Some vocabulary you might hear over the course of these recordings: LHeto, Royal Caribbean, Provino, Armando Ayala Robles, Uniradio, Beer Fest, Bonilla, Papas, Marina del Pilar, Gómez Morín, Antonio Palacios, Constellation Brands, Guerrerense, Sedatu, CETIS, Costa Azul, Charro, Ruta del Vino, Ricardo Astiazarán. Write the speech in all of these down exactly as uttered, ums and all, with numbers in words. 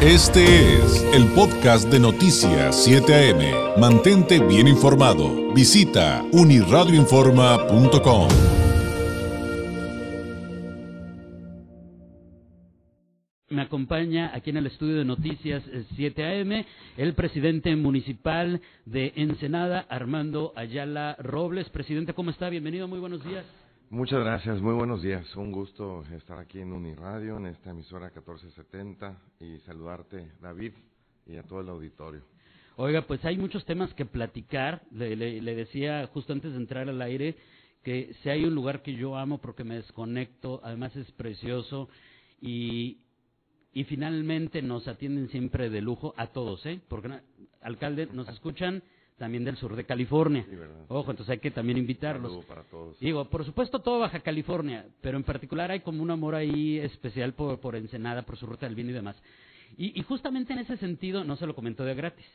Este es el podcast de Noticias siete A M. Mantente bien informado. Visita uniradio informa punto com. Me acompaña aquí en el estudio de Noticias siete A M el presidente municipal de Ensenada, Armando Ayala Robles. Presidente, ¿cómo está? Bienvenido, muy buenos días. Muchas gracias, muy buenos días. Un gusto estar aquí en Uniradio, en esta emisora catorce setenta, y saludarte, David, y a todo el auditorio. Oiga, pues hay muchos temas que platicar. Le, le, le decía justo antes de entrar al aire que si hay un lugar que yo amo porque me desconecto, además es precioso, y, y finalmente nos atienden siempre de lujo a todos, ¿eh? Porque, alcalde, nos escuchan también del sur de California. Sí, ojo, entonces hay que también invitarlos. Para todos. Digo, por supuesto todo Baja California, pero en particular hay como un amor ahí especial por, por Ensenada, por su Ruta del Vino y demás. Y, y justamente en ese sentido no se lo comento de gratis.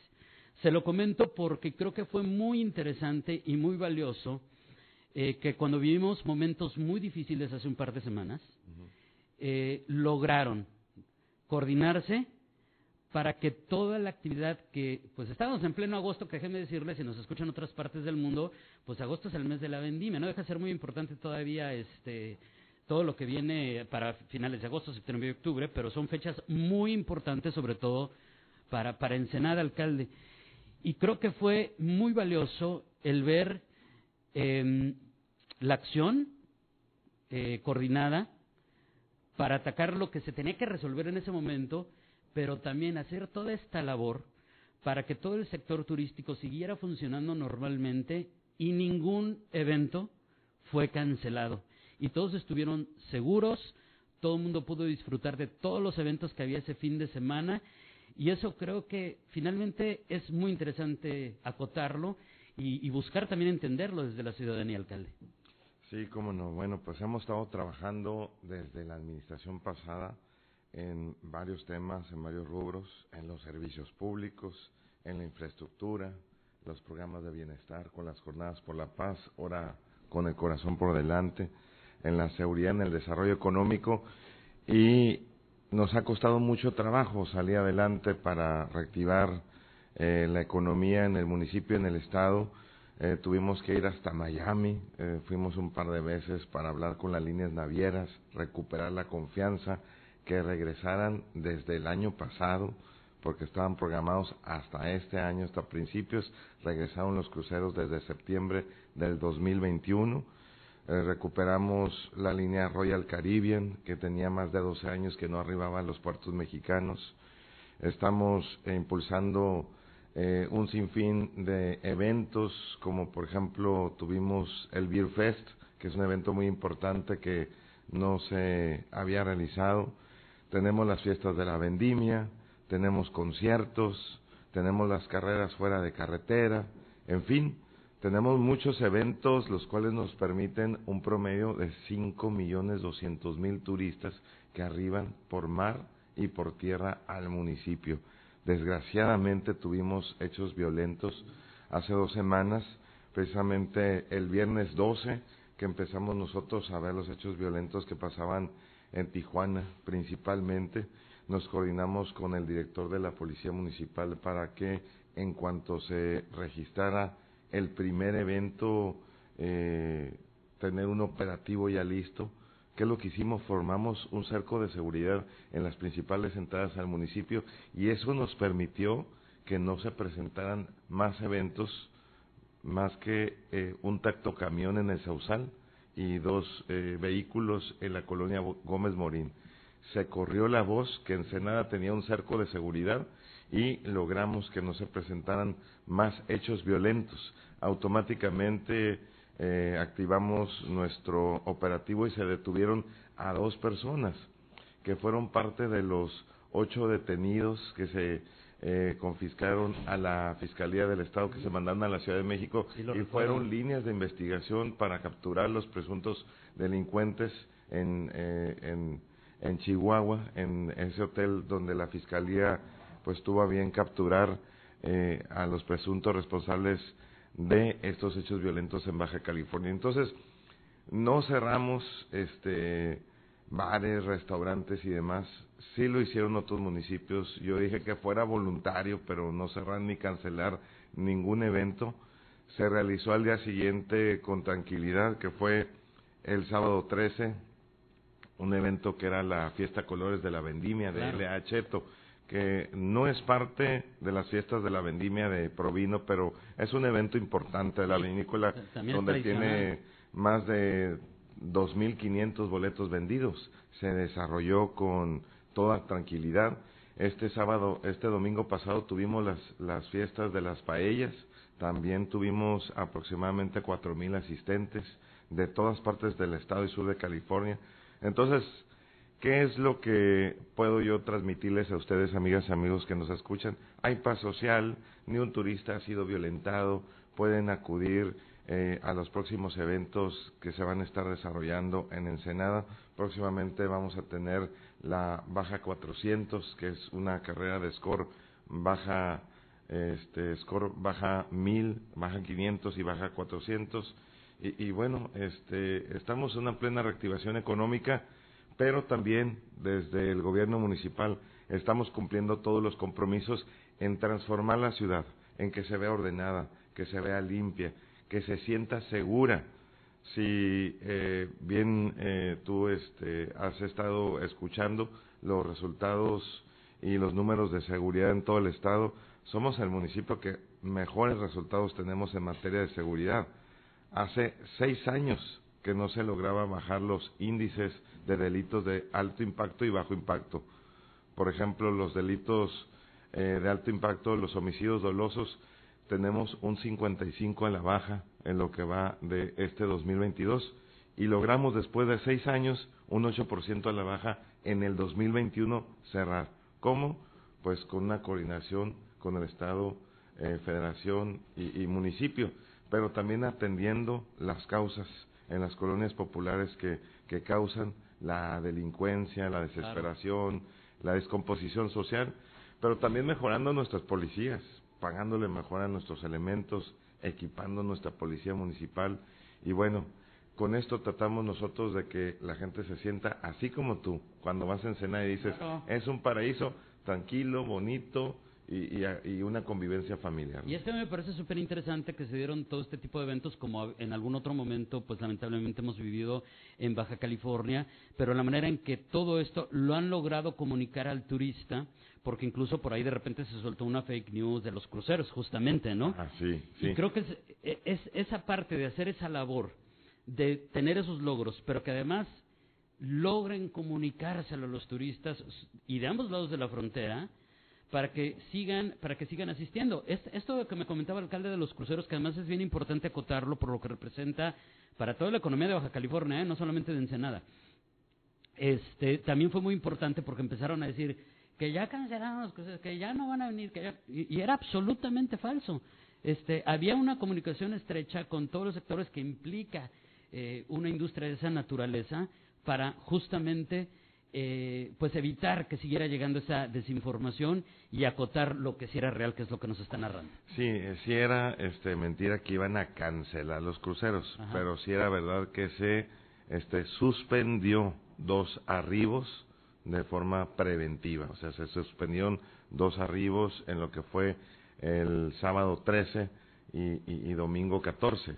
Se lo comento porque creo que fue muy interesante y muy valioso eh, que cuando vivimos momentos muy difíciles hace un par de semanas, uh-huh. eh, lograron coordinarse para que toda la actividad que, pues estábamos en pleno agosto, que déjenme decirles, si nos escuchan otras partes del mundo, pues agosto es el mes de la vendimia, no deja de ser muy importante todavía este todo lo que viene para finales de agosto, septiembre y octubre, pero son fechas muy importantes, sobre todo para, para Ensenada, alcalde. Y creo que fue muy valioso el ver eh, la acción eh, coordinada para atacar lo que se tenía que resolver en ese momento, pero también hacer toda esta labor para que todo el sector turístico siguiera funcionando normalmente y ningún evento fue cancelado. Y todos estuvieron seguros, todo el mundo pudo disfrutar de todos los eventos que había ese fin de semana, y eso creo que finalmente es muy interesante acotarlo y, y buscar también entenderlo desde la ciudadanía, alcalde. Sí, cómo no. Bueno, pues hemos estado trabajando desde la administración pasada en varios temas, en varios rubros, en los servicios públicos, en la infraestructura, los programas de bienestar, con las jornadas por la paz, ahora con el corazón por delante, en la seguridad, en el desarrollo económico, y nos ha costado mucho trabajo salir adelante para reactivar eh, la economía en el municipio, en el estado. Eh, tuvimos que ir hasta Miami, eh, fuimos un par de veces para hablar con las líneas navieras, recuperar la confianza, que regresaran desde el año pasado, porque estaban programados hasta este año, hasta principios. Regresaron los cruceros desde septiembre del dos mil veintiuno. Eh, recuperamos la línea Royal Caribbean, que tenía más de doce años que no arribaba a los puertos mexicanos. Estamos eh, impulsando eh, un sinfín de eventos, como por ejemplo tuvimos el Beer Fest, que es un evento muy importante que no se había realizado. Tenemos las fiestas de la vendimia, tenemos conciertos, tenemos las carreras fuera de carretera, en fin, tenemos muchos eventos los cuales nos permiten un promedio de cinco millones doscientos mil turistas que arriban por mar y por tierra al municipio. Desgraciadamente tuvimos hechos violentos hace dos semanas, precisamente el viernes doce, que empezamos nosotros a ver los hechos violentos que pasaban en Tijuana, principalmente. Nos coordinamos con el director de la Policía Municipal para que en cuanto se registrara el primer evento, eh, tener un operativo ya listo. ¿Qué es lo que hicimos? Formamos un cerco de seguridad en las principales entradas al municipio, y eso nos permitió que no se presentaran más eventos, más que eh, un tractocamión en el Sausal y dos eh, vehículos en la colonia Gómez Morín. Se corrió la voz que Ensenada tenía un cerco de seguridad y logramos que no se presentaran más hechos violentos. Automáticamente eh, activamos nuestro operativo y se detuvieron a dos personas que fueron parte de los ocho detenidos que se Eh, confiscaron a la Fiscalía del Estado, que se mandaron a la Ciudad de México, sí, y fueron líneas de investigación para capturar los presuntos delincuentes en, eh, en, en Chihuahua, en ese hotel donde la Fiscalía pues tuvo a bien capturar eh, a los presuntos responsables de estos hechos violentos en Baja California. Entonces, no cerramos este bares, restaurantes y demás, sí lo hicieron otros municipios. Yo dije que fuera voluntario, pero no cerrar ni cancelar ningún evento. Se realizó al día siguiente con tranquilidad, que fue el sábado trece, un evento que era la Fiesta Colores de la Vendimia de claro. LHeto, que no es parte de las fiestas de la vendimia de Provino, pero es un evento importante de la vinícola, donde tiene más de dos mil quinientos boletos vendidos. Se desarrolló con toda tranquilidad. Este sábado, este domingo pasado tuvimos las, las fiestas de las paellas. También tuvimos aproximadamente cuatro mil asistentes de todas partes del estado y sur de California. Entonces, ¿qué es lo que puedo yo transmitirles a ustedes, amigas y amigos que nos escuchan? Hay paz social, ni un turista ha sido violentado, pueden acudir eh, a los próximos eventos que se van a estar desarrollando en Ensenada. Próximamente vamos a tener la Baja cuatrocientos, que es una carrera de score baja, este, score baja mil, baja quinientos y baja cuatrocientos. Y, y bueno, este, estamos en una plena reactivación económica, pero también desde el gobierno municipal estamos cumpliendo todos los compromisos en transformar la ciudad, en que se vea ordenada, que se vea limpia, que se sienta segura. Si eh, bien eh, tú este, has estado escuchando los resultados y los números de seguridad en todo el estado, somos el municipio que mejores resultados tenemos en materia de seguridad. Hace seis años que no se lograba bajar los índices de delitos de alto impacto y bajo impacto. Por ejemplo, los delitos eh, de alto impacto, los homicidios dolosos, tenemos un cincuenta y cinco a la baja en lo que va de este dos mil veintidós, y logramos después de seis años un ocho por ciento a la baja en el dos mil veintiuno cerrar. ¿Cómo? Pues con una coordinación con el Estado, eh, Federación y, y municipio, pero también atendiendo las causas en las colonias populares que, que causan la delincuencia, la desesperación, claro. la descomposición social, pero también mejorando nuestras policías, pagándole mejor a nuestros elementos, equipando nuestra policía municipal. Y bueno, con esto tratamos nosotros de que la gente se sienta así como tú, cuando vas a Ensenada y dices, claro. es un paraíso tranquilo, bonito, Y, y, y una convivencia familiar, ¿no? Y es que a mí me parece súper interesante que se dieron todo este tipo de eventos, como en algún otro momento pues lamentablemente hemos vivido en Baja California, pero la manera en que todo esto lo han logrado comunicar al turista, porque incluso por ahí de repente se soltó una fake news de los cruceros justamente, ¿no? Ah, sí, sí. Y creo que es, es esa parte de hacer esa labor, de tener esos logros, pero que además logren comunicárselo a los turistas y de ambos lados de la frontera, para que sigan para que sigan asistiendo. Es, esto que me comentaba el alcalde de los cruceros, que además es bien importante acotarlo por lo que representa para toda la economía de Baja California, ¿eh? No solamente de Ensenada. Este, también fue muy importante porque empezaron a decir que ya cancelaron los cruceros, que ya no van a venir, que ya... y, y era absolutamente falso. Este, había una comunicación estrecha con todos los sectores que implica eh, una industria de esa naturaleza para justamente... Eh, pues evitar que siguiera llegando esa desinformación y acotar lo que sí era real, que es lo que nos está narrando. Sí, sí era este, mentira que iban a cancelar los cruceros, ajá. pero sí era verdad que se este, suspendió dos arribos de forma preventiva. O sea, se suspendieron dos arribos en lo que fue el sábado trece y, y, y domingo catorce.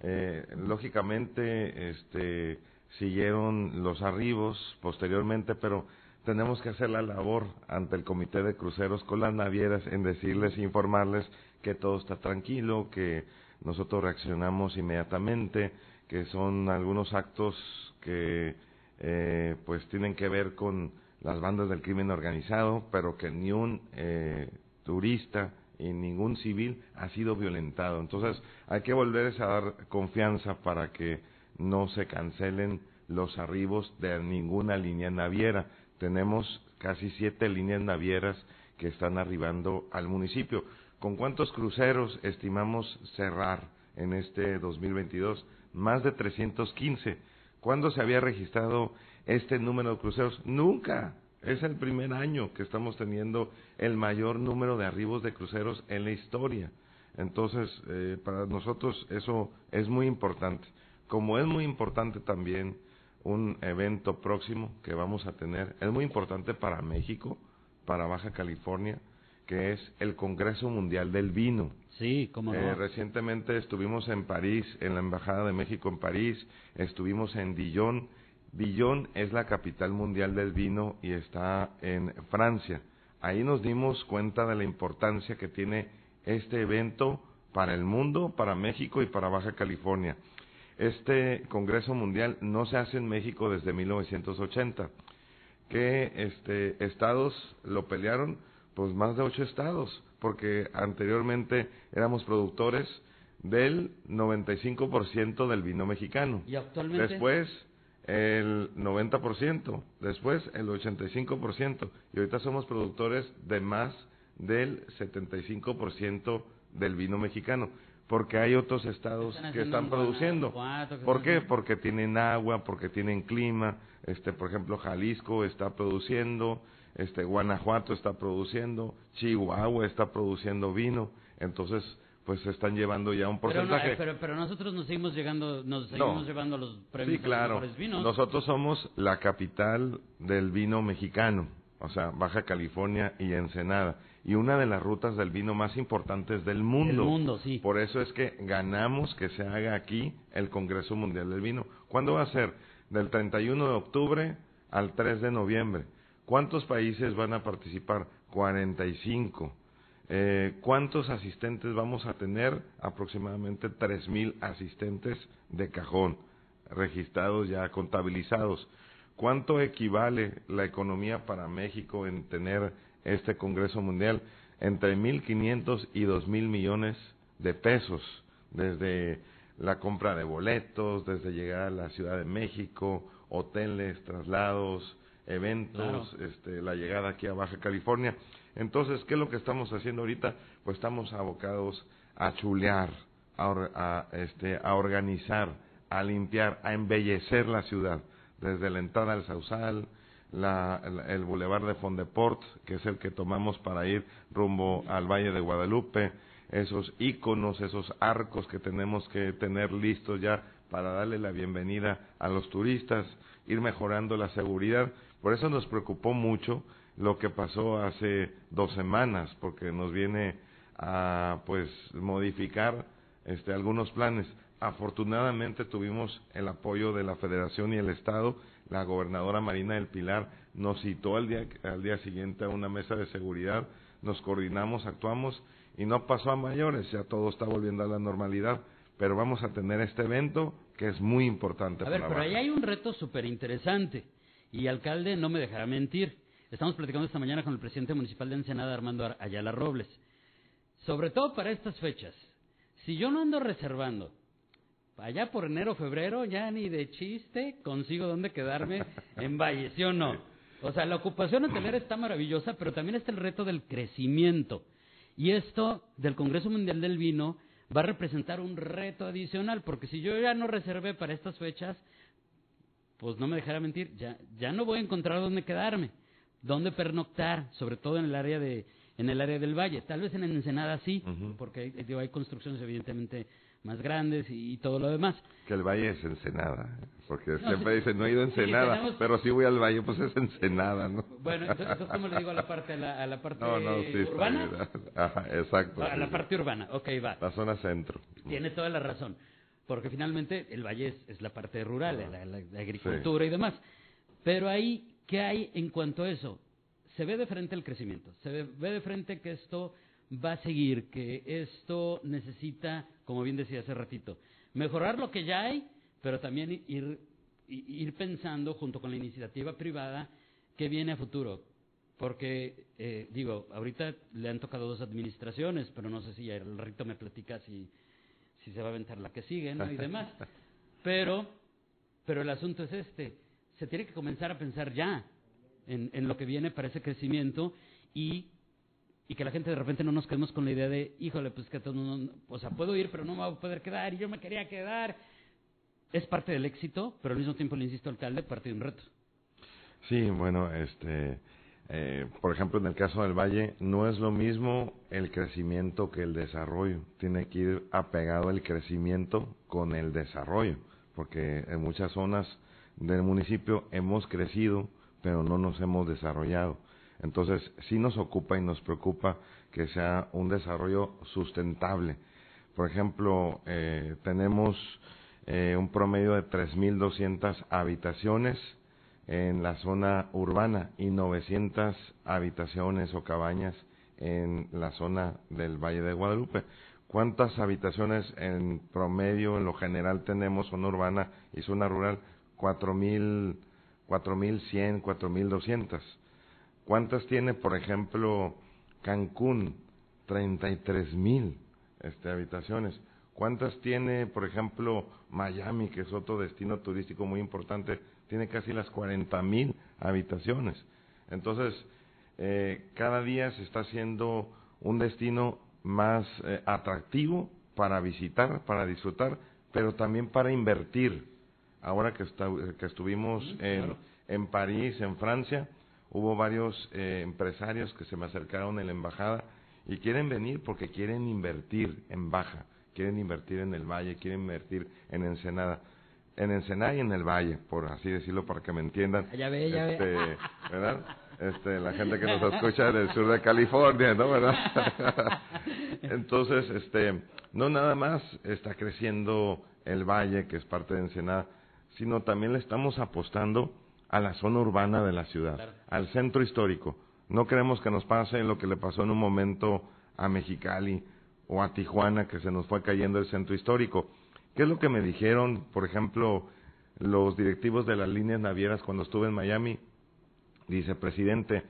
Eh, lógicamente, este... siguieron los arribos posteriormente, pero tenemos que hacer la labor ante el comité de cruceros con las navieras en decirles, informarles que todo está tranquilo, que nosotros reaccionamos inmediatamente, que son algunos actos que eh, pues tienen que ver con las bandas del crimen organizado, pero que ni un eh, turista y ningún civil ha sido violentado. Entonces hay que volverles a dar confianza para que no se cancelen los arribos de ninguna línea naviera. Tenemos casi siete líneas navieras que están arribando al municipio. ¿Con cuántos cruceros estimamos cerrar en este dos mil veintidós? Más de trescientos quince. ¿Cuándo se había registrado este número de cruceros? Nunca. Es el primer año que estamos teniendo el mayor número de arribos de cruceros en la historia. Entonces, eh, para nosotros eso es muy importante. Como es muy importante también un evento próximo que vamos a tener, es muy importante para México, para Baja California, que es el Congreso Mundial del Vino. Sí, cómo no. Eh, recientemente estuvimos en París, en la Embajada de México en París, estuvimos en Dijon. Dijon es la capital mundial del vino y está en Francia. Ahí nos dimos cuenta de la importancia que tiene este evento para el mundo, para México y para Baja California. Este Congreso Mundial no se hace en México desde mil novecientos ochenta, que este, estados lo pelearon, pues más de ocho estados, porque anteriormente éramos productores del noventa y cinco por ciento del vino mexicano. ¿Y actualmente? Después el noventa por ciento, después el ochenta y cinco por ciento, y ahorita somos productores de más del setenta y cinco por ciento del vino mexicano, porque hay otros estados están que están produciendo. Guanajuato, que ¿Por qué? Haciendo... Porque tienen agua, porque tienen clima, este, por ejemplo, Jalisco está produciendo, este, Guanajuato está produciendo, Chihuahua está produciendo vino, entonces pues se están llevando ya un porcentaje. Pero, no, pero, pero nosotros nos seguimos llegando, nos seguimos no. llevando los premios. Sí, claro. A los mejores vinos. Nosotros somos la capital del vino mexicano, o sea, Baja California y Ensenada, y una de las rutas del vino más importantes del mundo. El mundo, sí. Por eso es que ganamos que se haga aquí el Congreso Mundial del Vino. ¿Cuándo va a ser? Del treinta y uno de octubre al tres de noviembre. ¿Cuántos países van a participar? cuarenta y cinco. Eh, ¿Cuántos asistentes vamos a tener? Aproximadamente tres mil asistentes de cajón, registrados ya, contabilizados. ¿Cuánto equivale la economía para México en tener este Congreso Mundial? Entre mil quinientos y dos mil millones de pesos, desde la compra de boletos, desde llegar a la Ciudad de México, hoteles, traslados, eventos, claro. este, la llegada aquí a Baja California. Entonces, ¿qué es lo que estamos haciendo ahorita? Pues estamos abocados a chulear, a, or, a, este, a organizar, a limpiar, a embellecer la ciudad, desde la entrada al Sausal, la, la, el Boulevard de Fondeport, que es el que tomamos para ir rumbo al Valle de Guadalupe, esos íconos, esos arcos que tenemos que tener listos ya para darle la bienvenida a los turistas, ir mejorando la seguridad. Por eso nos preocupó mucho lo que pasó hace dos semanas, porque nos viene a pues modificar este, algunos planes. Afortunadamente tuvimos el apoyo de la Federación y el Estado. La gobernadora Marina del Pilar nos citó al día, al día siguiente a una mesa de seguridad, nos coordinamos, actuamos y no pasó a mayores, ya todo está volviendo a la normalidad. Pero vamos a tener este evento que es muy importante. A ver, pero ahí hay un reto súper interesante y, alcalde, no me dejará mentir. Estamos platicando esta mañana con el presidente municipal de Ensenada, Armando Ayala Robles. Sobre todo para estas fechas. Si yo no ando reservando, allá por enero, febrero, ya ni de chiste consigo dónde quedarme en Valle, ¿sí o no? O sea, la ocupación hotelera está maravillosa, pero también está el reto del crecimiento. Y esto del Congreso Mundial del Vino va a representar un reto adicional, porque si yo ya no reservé para estas fechas, pues no me dejará mentir, ya, ya no voy a encontrar dónde quedarme, dónde pernoctar, sobre todo en el área de en el área del Valle. Tal vez en Ensenada sí, uh-huh. porque hay, digo, hay construcciones evidentemente más grandes y, y todo lo demás. Que el Valle es Ensenada, porque no, siempre sí, dicen, no he ido a Ensenada, sí, tenemos... pero si voy al Valle, pues es Ensenada, ¿no? Bueno, entonces, ¿cómo le digo a la parte, a la, a la parte no, no, sí, urbana? Ajá, exacto. A la sí, parte sí. urbana, ok, va. La zona centro. Tiene toda la razón, porque finalmente el Valle es, es la parte rural, ah, la, la, la agricultura sí. y demás. Pero ahí, ¿qué hay en cuanto a eso? Se ve de frente el crecimiento, se ve, ve de frente que esto va a seguir, que esto necesita, como bien decía hace ratito, mejorar lo que ya hay, pero también ir, ir pensando junto con la iniciativa privada que viene a futuro, porque eh, digo, ahorita le han tocado dos administraciones, pero no sé si el rito me platica si, si se va a aventar la que sigue, ¿no? Y demás, pero, pero el asunto es este, se tiene que comenzar a pensar ya en, en lo que viene para ese crecimiento y y que la gente de repente no nos quedemos con la idea de, híjole, pues que todo mundo, o sea, puedo ir, pero no me voy a poder quedar, y yo me quería quedar. Es parte del éxito, pero al mismo tiempo, le insisto, alcalde, parte de un reto. Sí, bueno, este, eh, por ejemplo, en el caso del Valle, no es lo mismo el crecimiento que el desarrollo. Tiene que ir apegado el crecimiento con el desarrollo, porque en muchas zonas del municipio hemos crecido, pero no nos hemos desarrollado. Entonces, sí nos ocupa y nos preocupa que sea un desarrollo sustentable. Por ejemplo, eh, tenemos eh, un promedio de tres mil doscientas habitaciones en la zona urbana y novecientas habitaciones o cabañas en la zona del Valle de Guadalupe. ¿Cuántas habitaciones en promedio, en lo general, tenemos zona urbana y zona rural? cuatro mil, cuatro mil cien, cuatro mil doscientas. ¿Cuántas tiene, por ejemplo, Cancún? treinta y tres mil este, habitaciones. ¿Cuántas tiene, por ejemplo, Miami, que es otro destino turístico muy importante? Tiene casi las cuarenta mil habitaciones. Entonces, eh, cada día se está haciendo un destino más eh, atractivo para visitar, para disfrutar, pero también para invertir. Ahora que, está, que estuvimos sí, claro. en, en París, en Francia, hubo varios eh, empresarios que se me acercaron en la embajada y quieren venir porque quieren invertir en Baja, quieren invertir en el Valle, quieren invertir en Ensenada, en Ensenada y en el Valle, por así decirlo, para que me entiendan. Ya ve, ya este, ve. ¿Verdad? Este, la gente que nos escucha del sur de California, ¿no? ¿Verdad? Entonces, este, no nada más está creciendo el Valle, que es parte de Ensenada, sino también le estamos apostando a la zona urbana de la ciudad, claro. al centro histórico. No queremos que nos pase lo que le pasó en un momento a Mexicali o a Tijuana, que se nos fue cayendo el centro histórico. ¿Qué es lo que me dijeron, por ejemplo, los directivos de las líneas navieras cuando estuve en Miami? Dice, presidente,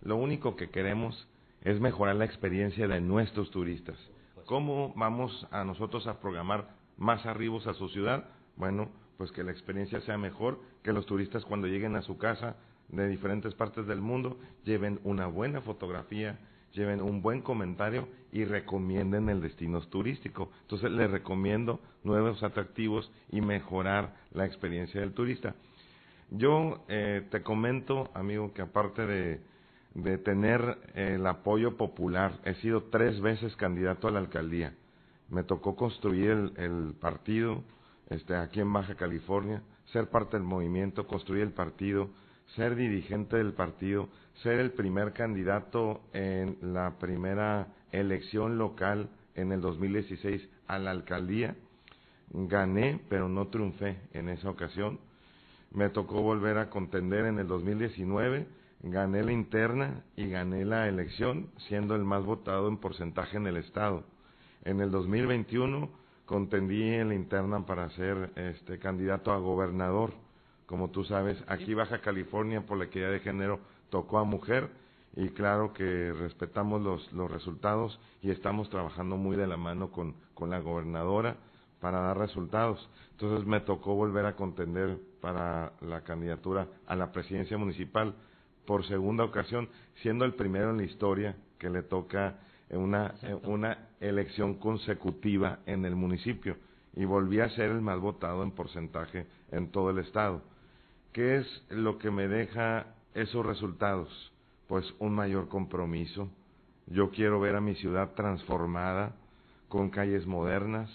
lo único que queremos es mejorar la experiencia de nuestros turistas. ¿Cómo vamos a nosotros a programar más arribos a su ciudad? Bueno, pues que la experiencia sea mejor, que los turistas cuando lleguen a su casa de diferentes partes del mundo lleven una buena fotografía, lleven un buen comentario y recomienden el destino turístico. Entonces les recomiendo nuevos atractivos y mejorar la experiencia del turista. Yo eh, te comento, amigo, que aparte de, de tener eh, el apoyo popular, he sido tres veces candidato a la alcaldía. Me tocó construir el, el partido Este, aquí en Baja California, ser parte del movimiento, construir el partido, ser dirigente del partido, ser el primer candidato en la primera elección local en el dos mil dieciséis a la alcaldía. Gané, pero no triunfé en esa ocasión. Me tocó volver a contender en el dos mil diecinueve, gané la interna y gané la elección, siendo el más votado en porcentaje en el estado. En el dos mil veintiuno... contendí en la interna para ser este candidato a gobernador. Como tú sabes, aquí Baja California, por la equidad de género, tocó a mujer, y claro que respetamos los, los resultados y estamos trabajando muy de la mano con, con la gobernadora para dar resultados. Entonces me tocó volver a contender para la candidatura a la presidencia municipal por segunda ocasión, siendo el primero en la historia que le toca Una, una elección consecutiva en el municipio, y volví a ser el más votado en porcentaje en todo el estado. ¿Qué es lo que me deja esos resultados? Pues un mayor compromiso. Yo quiero ver a mi ciudad transformada, con calles modernas,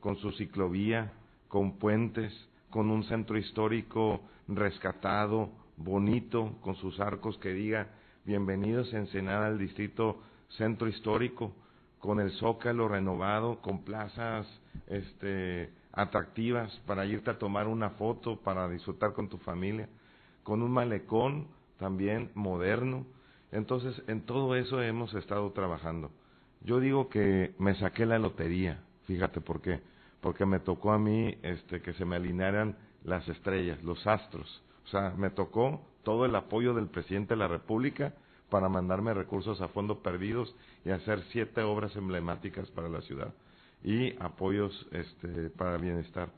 con su ciclovía, con puentes, con un centro histórico rescatado, bonito, con sus arcos que diga, bienvenidos a Ensenada, al distrito centro histórico, con el zócalo renovado, con plazas este, atractivas para irte a tomar una foto, para disfrutar con tu familia, con un malecón también moderno. Entonces, en todo eso hemos estado trabajando. Yo digo que me saqué la lotería, fíjate por qué, porque me tocó a mí este, que se me alinearan las estrellas, los astros. O sea, me tocó todo el apoyo del presidente de la República para mandarme recursos a fondo perdidos y hacer siete obras emblemáticas para la ciudad y apoyos este, para bienestar.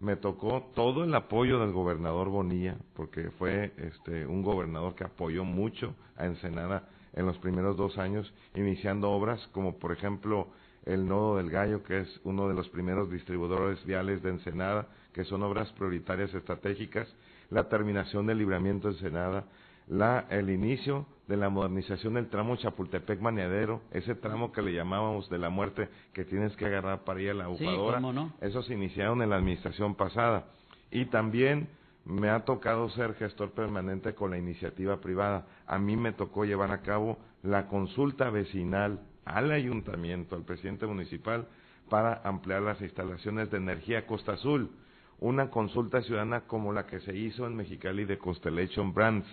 Me tocó todo el apoyo del gobernador Bonilla, porque fue este, un gobernador que apoyó mucho a Ensenada en los primeros dos años, iniciando obras como, por ejemplo, el Nodo del Gallo, que es uno de los primeros distribuidores viales de Ensenada, que son obras prioritarias estratégicas, la terminación del libramiento de Ensenada, la, el inicio de la modernización del tramo Chapultepec-Maneadero, ese tramo que le llamábamos de la muerte, que tienes que agarrar para ir a la Bufadora. Sí, ¿cómo no? Esos se iniciaron en la administración pasada. Y también me ha tocado ser gestor permanente con la iniciativa privada. A mí me tocó llevar a cabo la consulta vecinal al ayuntamiento, al presidente municipal, para ampliar las instalaciones de energía Costa Azul. Una consulta ciudadana como la que se hizo en Mexicali de Constellation Brands,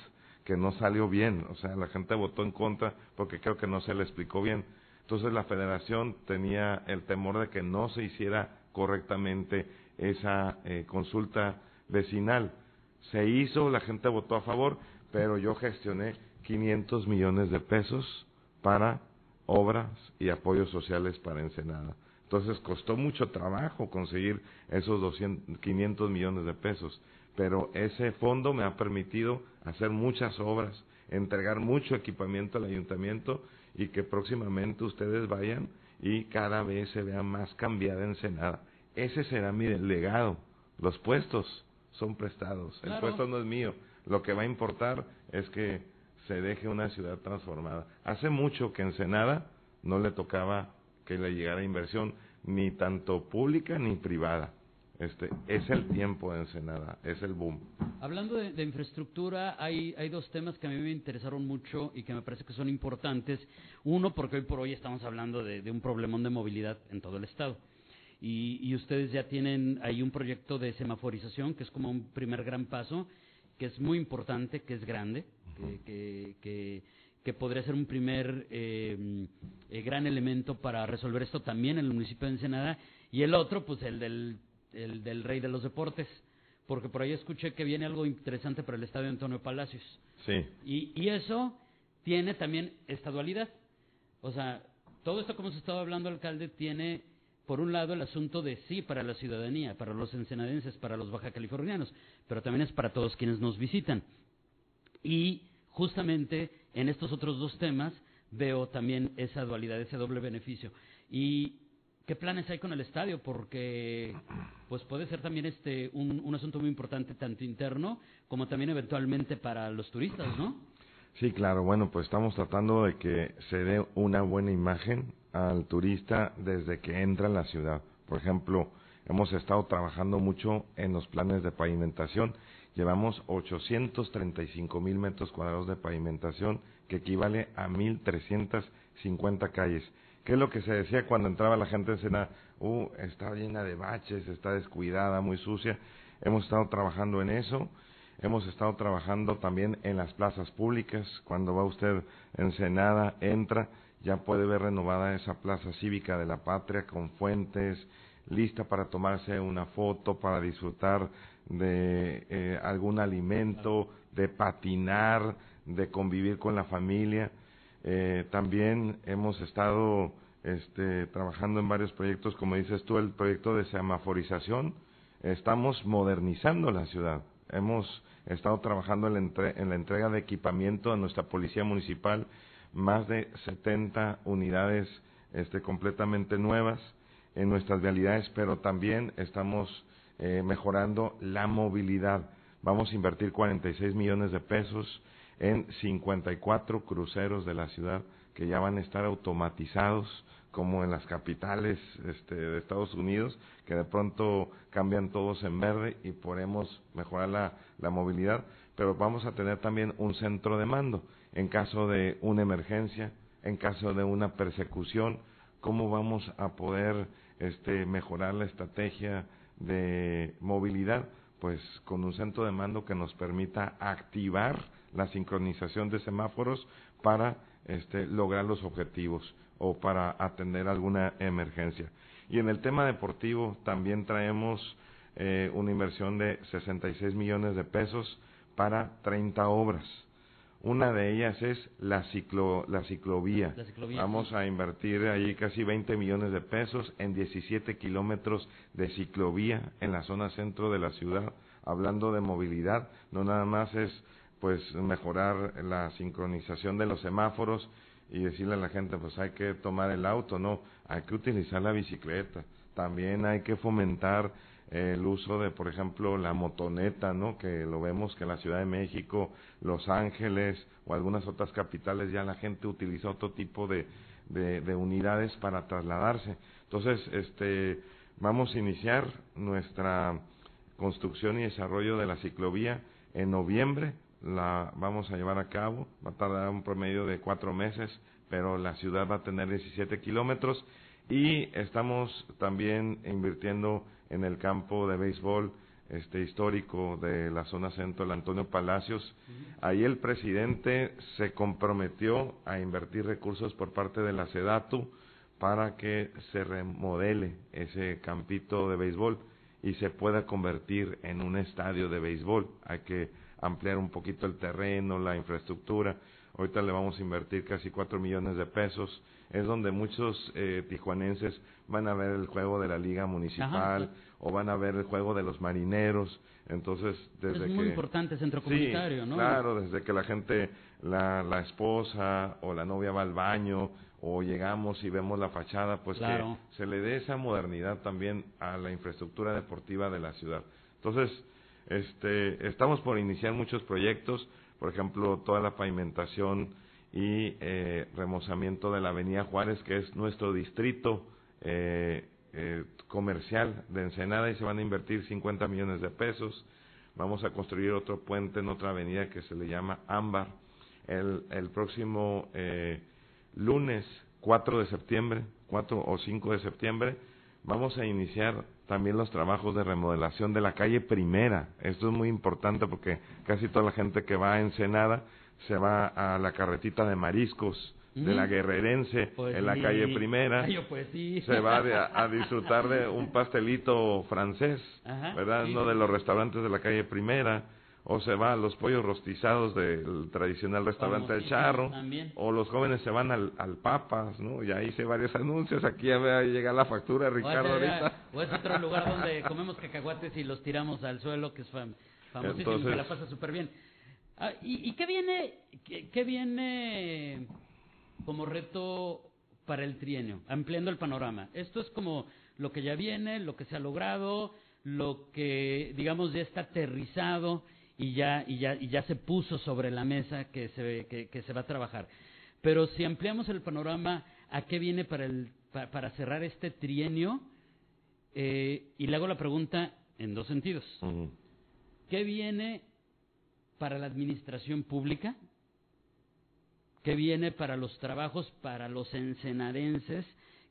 que no salió bien, o sea, la gente votó en contra porque creo que no se le explicó bien. Entonces la federación tenía el temor de que no se hiciera correctamente esa eh, consulta vecinal. Se hizo, la gente votó a favor, pero yo gestioné quinientos millones de pesos para obras y apoyos sociales para Ensenada. Entonces costó mucho trabajo conseguir esos doscientos, quinientos millones de pesos, pero ese fondo me ha permitido hacer muchas obras, entregar mucho equipamiento al ayuntamiento y que próximamente ustedes vayan y cada vez se vea más cambiada Ensenada. Ese será mi legado. Los puestos son prestados, claro. El puesto no es mío. Lo que va a importar es que se deje una ciudad transformada. Hace mucho que Ensenada no le tocaba que le llegara inversión, ni tanto pública ni privada. Este, es el tiempo de Ensenada, es el boom. Hablando de, de infraestructura, hay, hay dos temas que a mí me interesaron mucho y que me parece que son importantes. Uno, porque hoy por hoy estamos hablando de, de un problemón de movilidad en todo el estado. Y, y ustedes ya tienen ahí un proyecto de semaforización, que es como un primer gran paso, que es muy importante, que es grande, que... que, que que podría ser un primer eh, eh, gran elemento para resolver esto también en el municipio de Ensenada, y el otro, pues el del, el del rey de los deportes, porque por ahí escuché que viene algo interesante para el estadio Antonio Palacios. Sí. Y, y eso tiene también esta dualidad. O sea, todo esto como se estaba hablando, alcalde, tiene por un lado el asunto de sí para la ciudadanía, para los ensenadenses, para los bajacalifornianos, pero también es para todos quienes nos visitan. Y justamente en estos otros dos temas veo también esa dualidad, ese doble beneficio. ¿Y qué planes hay con el estadio? Porque pues puede ser también este un, un asunto muy importante, tanto interno como también eventualmente para los turistas, ¿no? Sí, claro. Bueno, pues estamos tratando de que se dé una buena imagen al turista desde que entra en la ciudad. Por ejemplo, hemos estado trabajando mucho en los planes de pavimentación. Llevamos ochocientos treinta y cinco mil metros cuadrados de pavimentación, que equivale a mil trescientas cincuenta calles. ¿Qué es lo que se decía cuando entraba la gente en Ensenada? Uh, está llena de baches, está descuidada, muy sucia. Hemos estado trabajando en eso. Hemos estado trabajando también en las plazas públicas. Cuando va usted en Ensenada, entra, ya puede ver renovada esa plaza cívica de la patria con fuentes, lista para tomarse una foto, para disfrutar de eh, algún alimento, de patinar, de convivir con la familia. Eh, también hemos estado este, trabajando en varios proyectos, como dices tú, el proyecto de semaforización. Estamos modernizando la ciudad. Hemos estado trabajando en la, entre, en la entrega de equipamiento a nuestra policía municipal, más de setenta unidades este, completamente nuevas en nuestras vialidades, pero también estamos Eh, mejorando la movilidad. Vamos a invertir cuarenta y seis millones de pesos en cincuenta y cuatro cruceros de la ciudad que ya van a estar automatizados, como en las capitales este, de Estados Unidos, que de pronto cambian todos en verde y podemos mejorar la, la movilidad, pero vamos a tener también un centro de mando en caso de una emergencia, en caso de una persecución. Cómo vamos a poder este, mejorar la estrategia de movilidad, pues con un centro de mando que nos permita activar la sincronización de semáforos para este, lograr los objetivos o para atender alguna emergencia. Y en el tema deportivo también traemos eh, una inversión de sesenta y seis millones de pesos para treinta obras. Una de ellas es la, ciclo, la, ciclovía. la ciclovía. Vamos a invertir ahí casi veinte millones de pesos en diecisiete kilómetros de ciclovía en la zona centro de la ciudad. Hablando de movilidad, no nada más es pues mejorar la sincronización de los semáforos y decirle a la gente, pues hay que tomar el auto, no, hay que utilizar la bicicleta. También hay que fomentar el uso de, por ejemplo, la motoneta, ¿no? Que lo vemos que en la Ciudad de México, Los Ángeles o algunas otras capitales ya la gente utiliza otro tipo de, de, de unidades para trasladarse. Entonces, este, vamos a iniciar nuestra construcción y desarrollo de la ciclovía. En noviembre la vamos a llevar a cabo, va a tardar un promedio de cuatro meses, pero la ciudad va a tener diecisiete kilómetros. Y estamos también invirtiendo en el campo de béisbol este histórico de la zona centro, el Antonio Palacios. Ahí el presidente se comprometió a invertir recursos por parte de la Sedatu para que se remodele ese campito de béisbol y se pueda convertir en un estadio de béisbol. Hay que ampliar un poquito el terreno, la infraestructura. Ahorita le vamos a invertir casi cuatro millones de pesos. Es donde muchos eh, tijuanenses van a ver el juego de la Liga Municipal. Ajá. O van a ver el juego de los marineros. Entonces, desde es muy que... importante centro comunitario, sí, ¿no? Claro, desde que la gente, la, la esposa o la novia va al baño o llegamos y vemos la fachada, pues claro, que se le dé esa modernidad también a la infraestructura deportiva de la ciudad. Entonces, este, estamos por iniciar muchos proyectos. Por ejemplo, toda la pavimentación y eh, remozamiento de la avenida Juárez, que es nuestro distrito eh, eh, comercial de Ensenada, y se van a invertir cincuenta millones de pesos. Vamos a construir otro puente en otra avenida que se le llama Ámbar. El, el próximo eh, lunes cuatro de septiembre, cuatro o cinco de septiembre, vamos a iniciar también los trabajos de remodelación de la calle Primera. Esto es muy importante porque casi toda la gente que va a Ensenada se va a la carretita de mariscos mm. de la Guerrerense, pues en la sí. calle Primera. Ay, pues sí. Se va de, a disfrutar de un pastelito francés, ajá, ¿verdad? Sí. Uno de los restaurantes de la calle Primera. O se va a los pollos rostizados del tradicional restaurante del Charro, también. O los jóvenes se van al, al Papas, ¿no? Y ahí hice varios anuncios, aquí ya llega la factura, Ricardo, o sea, ahorita. O es otro lugar donde comemos cacahuates y los tiramos al suelo, que es fam famosísimo. Entonces, que la pasa súper bien. Ah, ¿y, ¿Y qué viene qué, qué viene como reto para el trienio? Ampliando el panorama. Esto es como lo que ya viene, lo que se ha logrado, lo que, digamos, ya está aterrizado y ya y ya y ya se puso sobre la mesa que se que, que se va a trabajar. Pero si ampliamos el panorama, ¿a qué viene para el para, para cerrar este trienio? Eh, y le hago la pregunta en dos sentidos. Uh-huh. ¿Qué viene para la administración pública? ¿Qué viene para los trabajos para los ensenadenses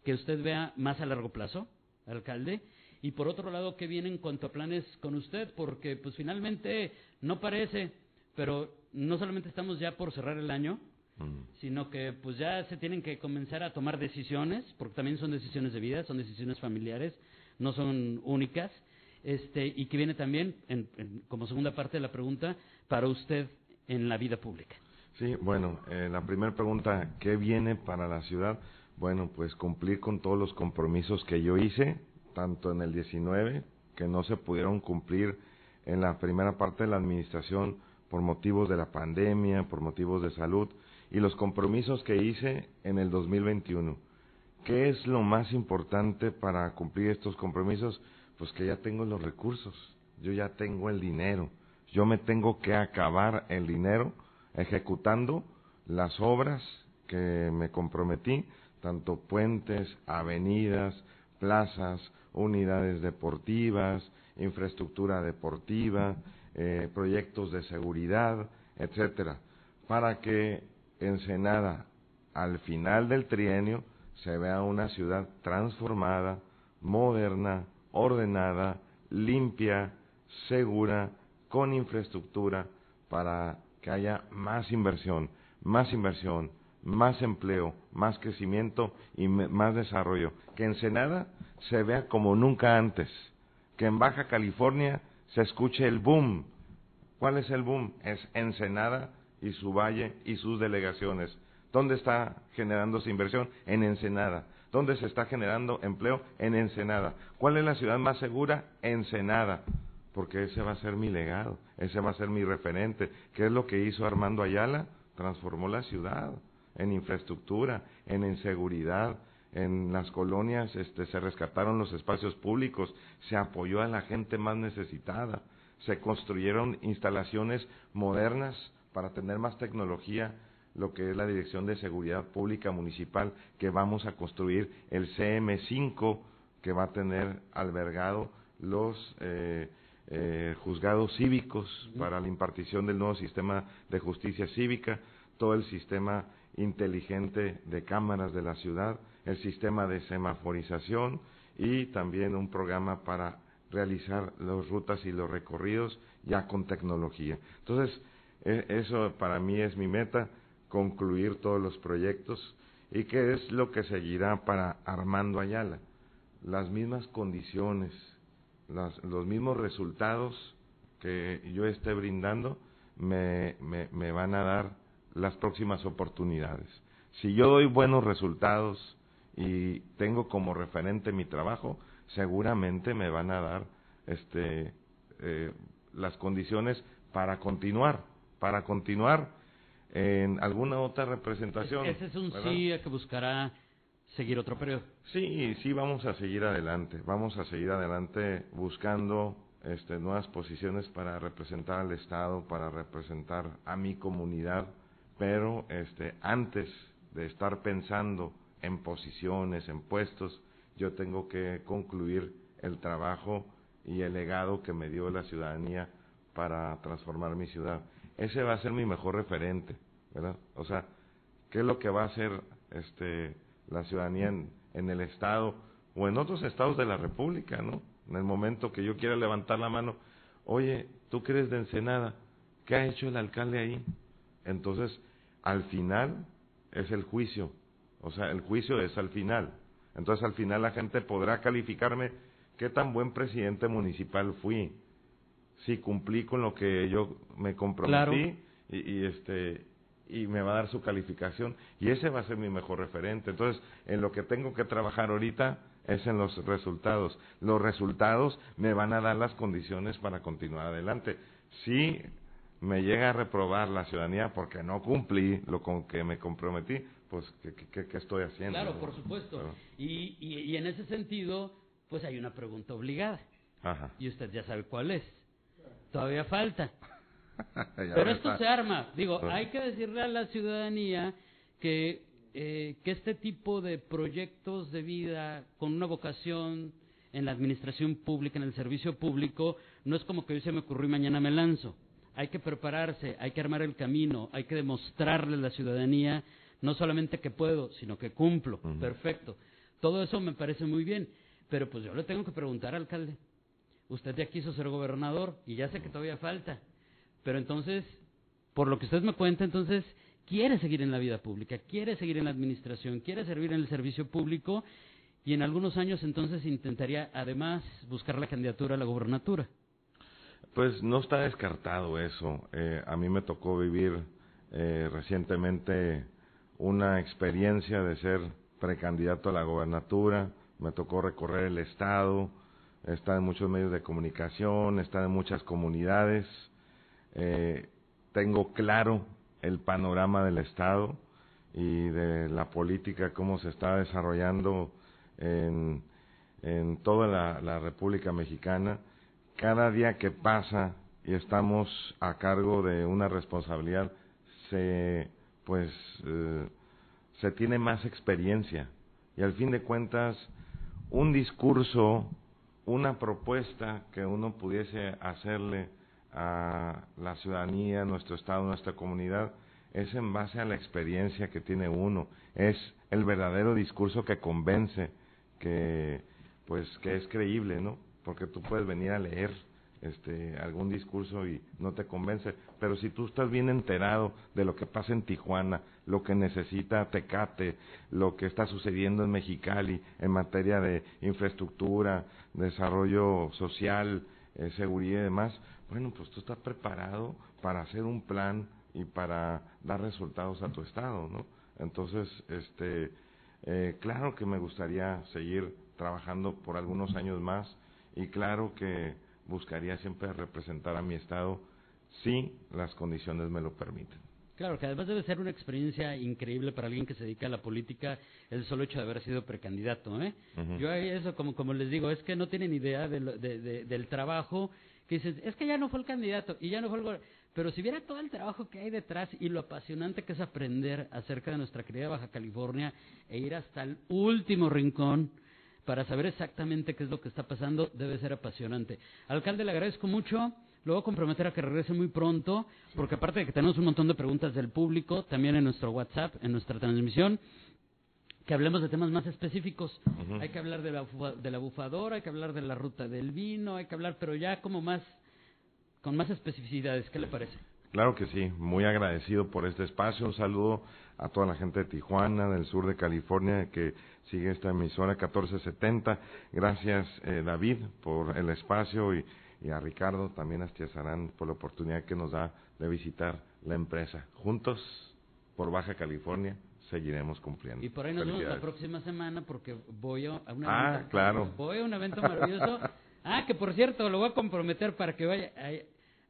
que usted vea más a largo plazo, alcalde? Y por otro lado, ¿qué viene en cuanto a planes con usted? Porque pues finalmente no parece, pero no solamente estamos ya por cerrar el año, mm. sino que pues ya se tienen que comenzar a tomar decisiones, porque también son decisiones de vida, son decisiones familiares, no son únicas. Este, y que viene también, en, en, como segunda parte de la pregunta, para usted en la vida pública. Sí, bueno, eh, la primera pregunta, ¿qué viene para la ciudad? Bueno, pues cumplir con todos los compromisos que yo hice, tanto en el diecinueve, que no se pudieron cumplir en la primera parte de la administración por motivos de la pandemia, por motivos de salud, y los compromisos que hice en el dos mil veintiuno. ¿Qué es lo más importante para cumplir estos compromisos? Pues que ya tengo los recursos, yo ya tengo el dinero, yo me tengo que acabar el dinero ejecutando las obras que me comprometí, tanto puentes, avenidas, plazas, unidades deportivas, infraestructura deportiva, eh, proyectos de seguridad, etcétera, para que Ensenada, al final del trienio, se vea una ciudad transformada, moderna, ordenada, limpia, segura, con infraestructura, para que haya más inversión, más inversión, más empleo, más crecimiento y más desarrollo. Que Ensenada se vea como nunca antes, que en Baja California se escuche el boom. ¿Cuál es el boom? Es Ensenada y su valle y sus delegaciones. ¿Dónde está generándose inversión? En Ensenada. ¿Dónde se está generando empleo? En Ensenada. ¿Cuál es la ciudad más segura? Ensenada. Porque ese va a ser mi legado, ese va a ser mi referente. ¿Qué es lo que hizo Armando Ayala? Transformó la ciudad en infraestructura, en inseguridad. En las colonias este, se rescataron los espacios públicos, se apoyó a la gente más necesitada, se construyeron instalaciones modernas para tener más tecnología, lo que es la Dirección de Seguridad Pública Municipal, que vamos a construir el C M cinco, que va a tener albergado los eh, eh, juzgados cívicos para la impartición del nuevo sistema de justicia cívica, todo el sistema inteligente de cámaras de la ciudad, el sistema de semaforización y también un programa para realizar las rutas y los recorridos ya con tecnología. Entonces, eh, eso para mí es mi meta, concluir todos los proyectos, y que es lo que seguirá para Armando Ayala. Las mismas condiciones, las, los mismos resultados que yo esté brindando me, me, me van a dar las próximas oportunidades. Si yo doy buenos resultados y tengo como referente mi trabajo, seguramente me van a dar este, eh, las condiciones para continuar, para continuar en alguna otra representación. Ese es un ¿verdad? Sí a que buscará seguir otro periodo. Sí, sí, vamos a seguir adelante, vamos a seguir adelante buscando este, nuevas posiciones para representar al Estado, para representar a mi comunidad, pero este, antes de estar pensando en posiciones, en puestos, yo tengo que concluir el trabajo y el legado que me dio la ciudadanía para transformar mi ciudad. Ese va a ser mi mejor referente, ¿verdad? O sea, ¿qué es lo que va a hacer este, la ciudadanía en, en el Estado o en otros estados de la República, ¿no? En el momento que yo quiera levantar la mano, oye, tú que eres de Ensenada, ¿qué ha hecho el alcalde ahí? Entonces, al final es el juicio, o sea, el juicio es al final. Entonces, al final la gente podrá calificarme qué tan buen presidente municipal fui, si cumplí con lo que yo me comprometí, claro. y, y este y me va a dar su calificación, y ese va a ser mi mejor referente. Entonces, en lo que tengo que trabajar ahorita es en los resultados. Los resultados me van a dar las condiciones para continuar adelante. Si me llega a reprobar la ciudadanía porque no cumplí lo con que me comprometí, pues, ¿qué, qué, qué estoy haciendo? Claro, por supuesto. Claro. Y, y, y en ese sentido, pues hay una pregunta obligada. Ajá. Y usted ya sabe cuál es. Todavía falta. Pero esto falta. Se arma. Digo, bueno. Hay que decirle a la ciudadanía que, eh, que este tipo de proyectos de vida con una vocación en la administración pública, en el servicio público, no es como que hoy se me ocurrió y mañana me lanzo. Hay que prepararse, hay que armar el camino, hay que demostrarle a la ciudadanía no solamente que puedo, sino que cumplo. Uh-huh. Perfecto. Todo eso me parece muy bien. Pero pues yo le tengo que preguntar, alcalde. Usted ya quiso ser gobernador y ya sé que todavía falta. Pero entonces, por lo que usted me cuenta, entonces, quiere seguir en la vida pública, quiere seguir en la administración, quiere servir en el servicio público y en algunos años entonces intentaría además buscar la candidatura a la gobernatura. Pues no está descartado eso. Eh, a mí me tocó vivir eh, recientemente una experiencia de ser precandidato a la gobernatura, me tocó recorrer el Estado, está en muchos medios de comunicación, está en muchas comunidades, eh, tengo claro el panorama del Estado y de la política, cómo se está desarrollando en, en toda la, la República Mexicana. Cada día que pasa y estamos a cargo de una responsabilidad, se... pues eh, se tiene más experiencia y al fin de cuentas un discurso, una propuesta que uno pudiese hacerle a la ciudadanía, nuestro estado, nuestra comunidad, es en base a la experiencia que tiene uno, es el verdadero discurso que convence, que pues que es creíble, ¿no? Porque tú puedes venir a leer Este, algún discurso y no te convence, pero si tú estás bien enterado de lo que pasa en Tijuana, lo que necesita Tecate, lo que está sucediendo en Mexicali en materia de infraestructura, desarrollo social, eh, seguridad y demás, bueno, pues tú estás preparado para hacer un plan y para dar resultados a tu estado, ¿no? Entonces, este, eh, claro que me gustaría seguir trabajando por algunos años más y claro que buscaría siempre representar a mi estado si las condiciones me lo permiten. Claro, que además debe ser una experiencia increíble para alguien que se dedica a la política el solo hecho de haber sido precandidato, ¿eh? Uh-huh. Yo eso, como como les digo, es que no tienen idea de lo, de, de, del trabajo que dices, es que ya no fue el candidato y ya no fue el gobernador. Pero si viera todo el trabajo que hay detrás y lo apasionante que es aprender acerca de nuestra querida Baja California e ir hasta el último rincón para saber exactamente qué es lo que está pasando, debe ser apasionante. Alcalde, le agradezco mucho. Lo voy a comprometer a que regrese muy pronto, porque aparte de que tenemos un montón de preguntas del público, también en nuestro WhatsApp, en nuestra transmisión, que hablemos de temas más específicos. Uh-huh. Hay que hablar de la, de la bufadora, hay que hablar de la ruta del vino, hay que hablar, pero ya como más, con más especificidades. ¿Qué le parece? Claro que sí, muy agradecido por este espacio. Un saludo a toda la gente de Tijuana, del sur de California, que sigue esta emisora catorce setenta. Gracias, eh, David, por el espacio y... y a Ricardo también Astiazarán por la oportunidad que nos da de visitar la empresa. Juntos, por Baja California, seguiremos cumpliendo. Y por ahí nos vemos la próxima semana, porque voy a un evento. Ah, claro. Voy a un evento maravilloso. Ah, que por cierto, lo voy a comprometer para que vaya. Hay,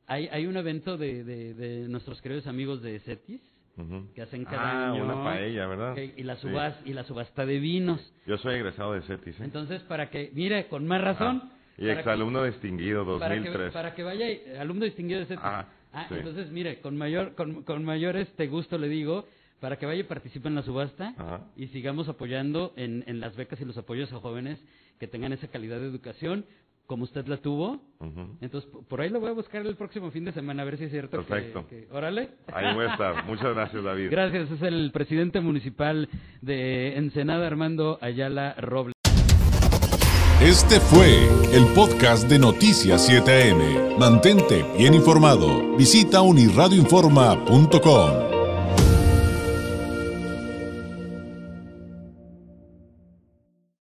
hay, hay un evento de, de, de nuestros queridos amigos de CETIS, uh-huh, que hacen cada ah, año. Una paella, ¿verdad? Que, y, la subas, sí. y la subasta de vinos. Yo soy egresado de CETIS. ¿eh? Entonces, para que, mire, con más razón... Ah. Y exalumno distinguido dos mil tres. Para que, para que vaya alumno distinguido de CETIS. Ah, ah sí. Entonces, mire, con mayor con, con mayor este gusto le digo, para que vaya y participe en la subasta. Ajá. Y sigamos apoyando en, en las becas y los apoyos a jóvenes que tengan esa calidad de educación, como usted la tuvo. Uh-huh. Entonces, por ahí lo voy a buscar el próximo fin de semana, a ver si es cierto. Perfecto. Que, que, órale. Ahí voy a estar. Muchas gracias, David. Gracias. Es el presidente municipal de Ensenada, Armando Ayala Robles. Este fue el podcast de Noticias siete A M. Mantente bien informado. Visita unirradioinforma punto com.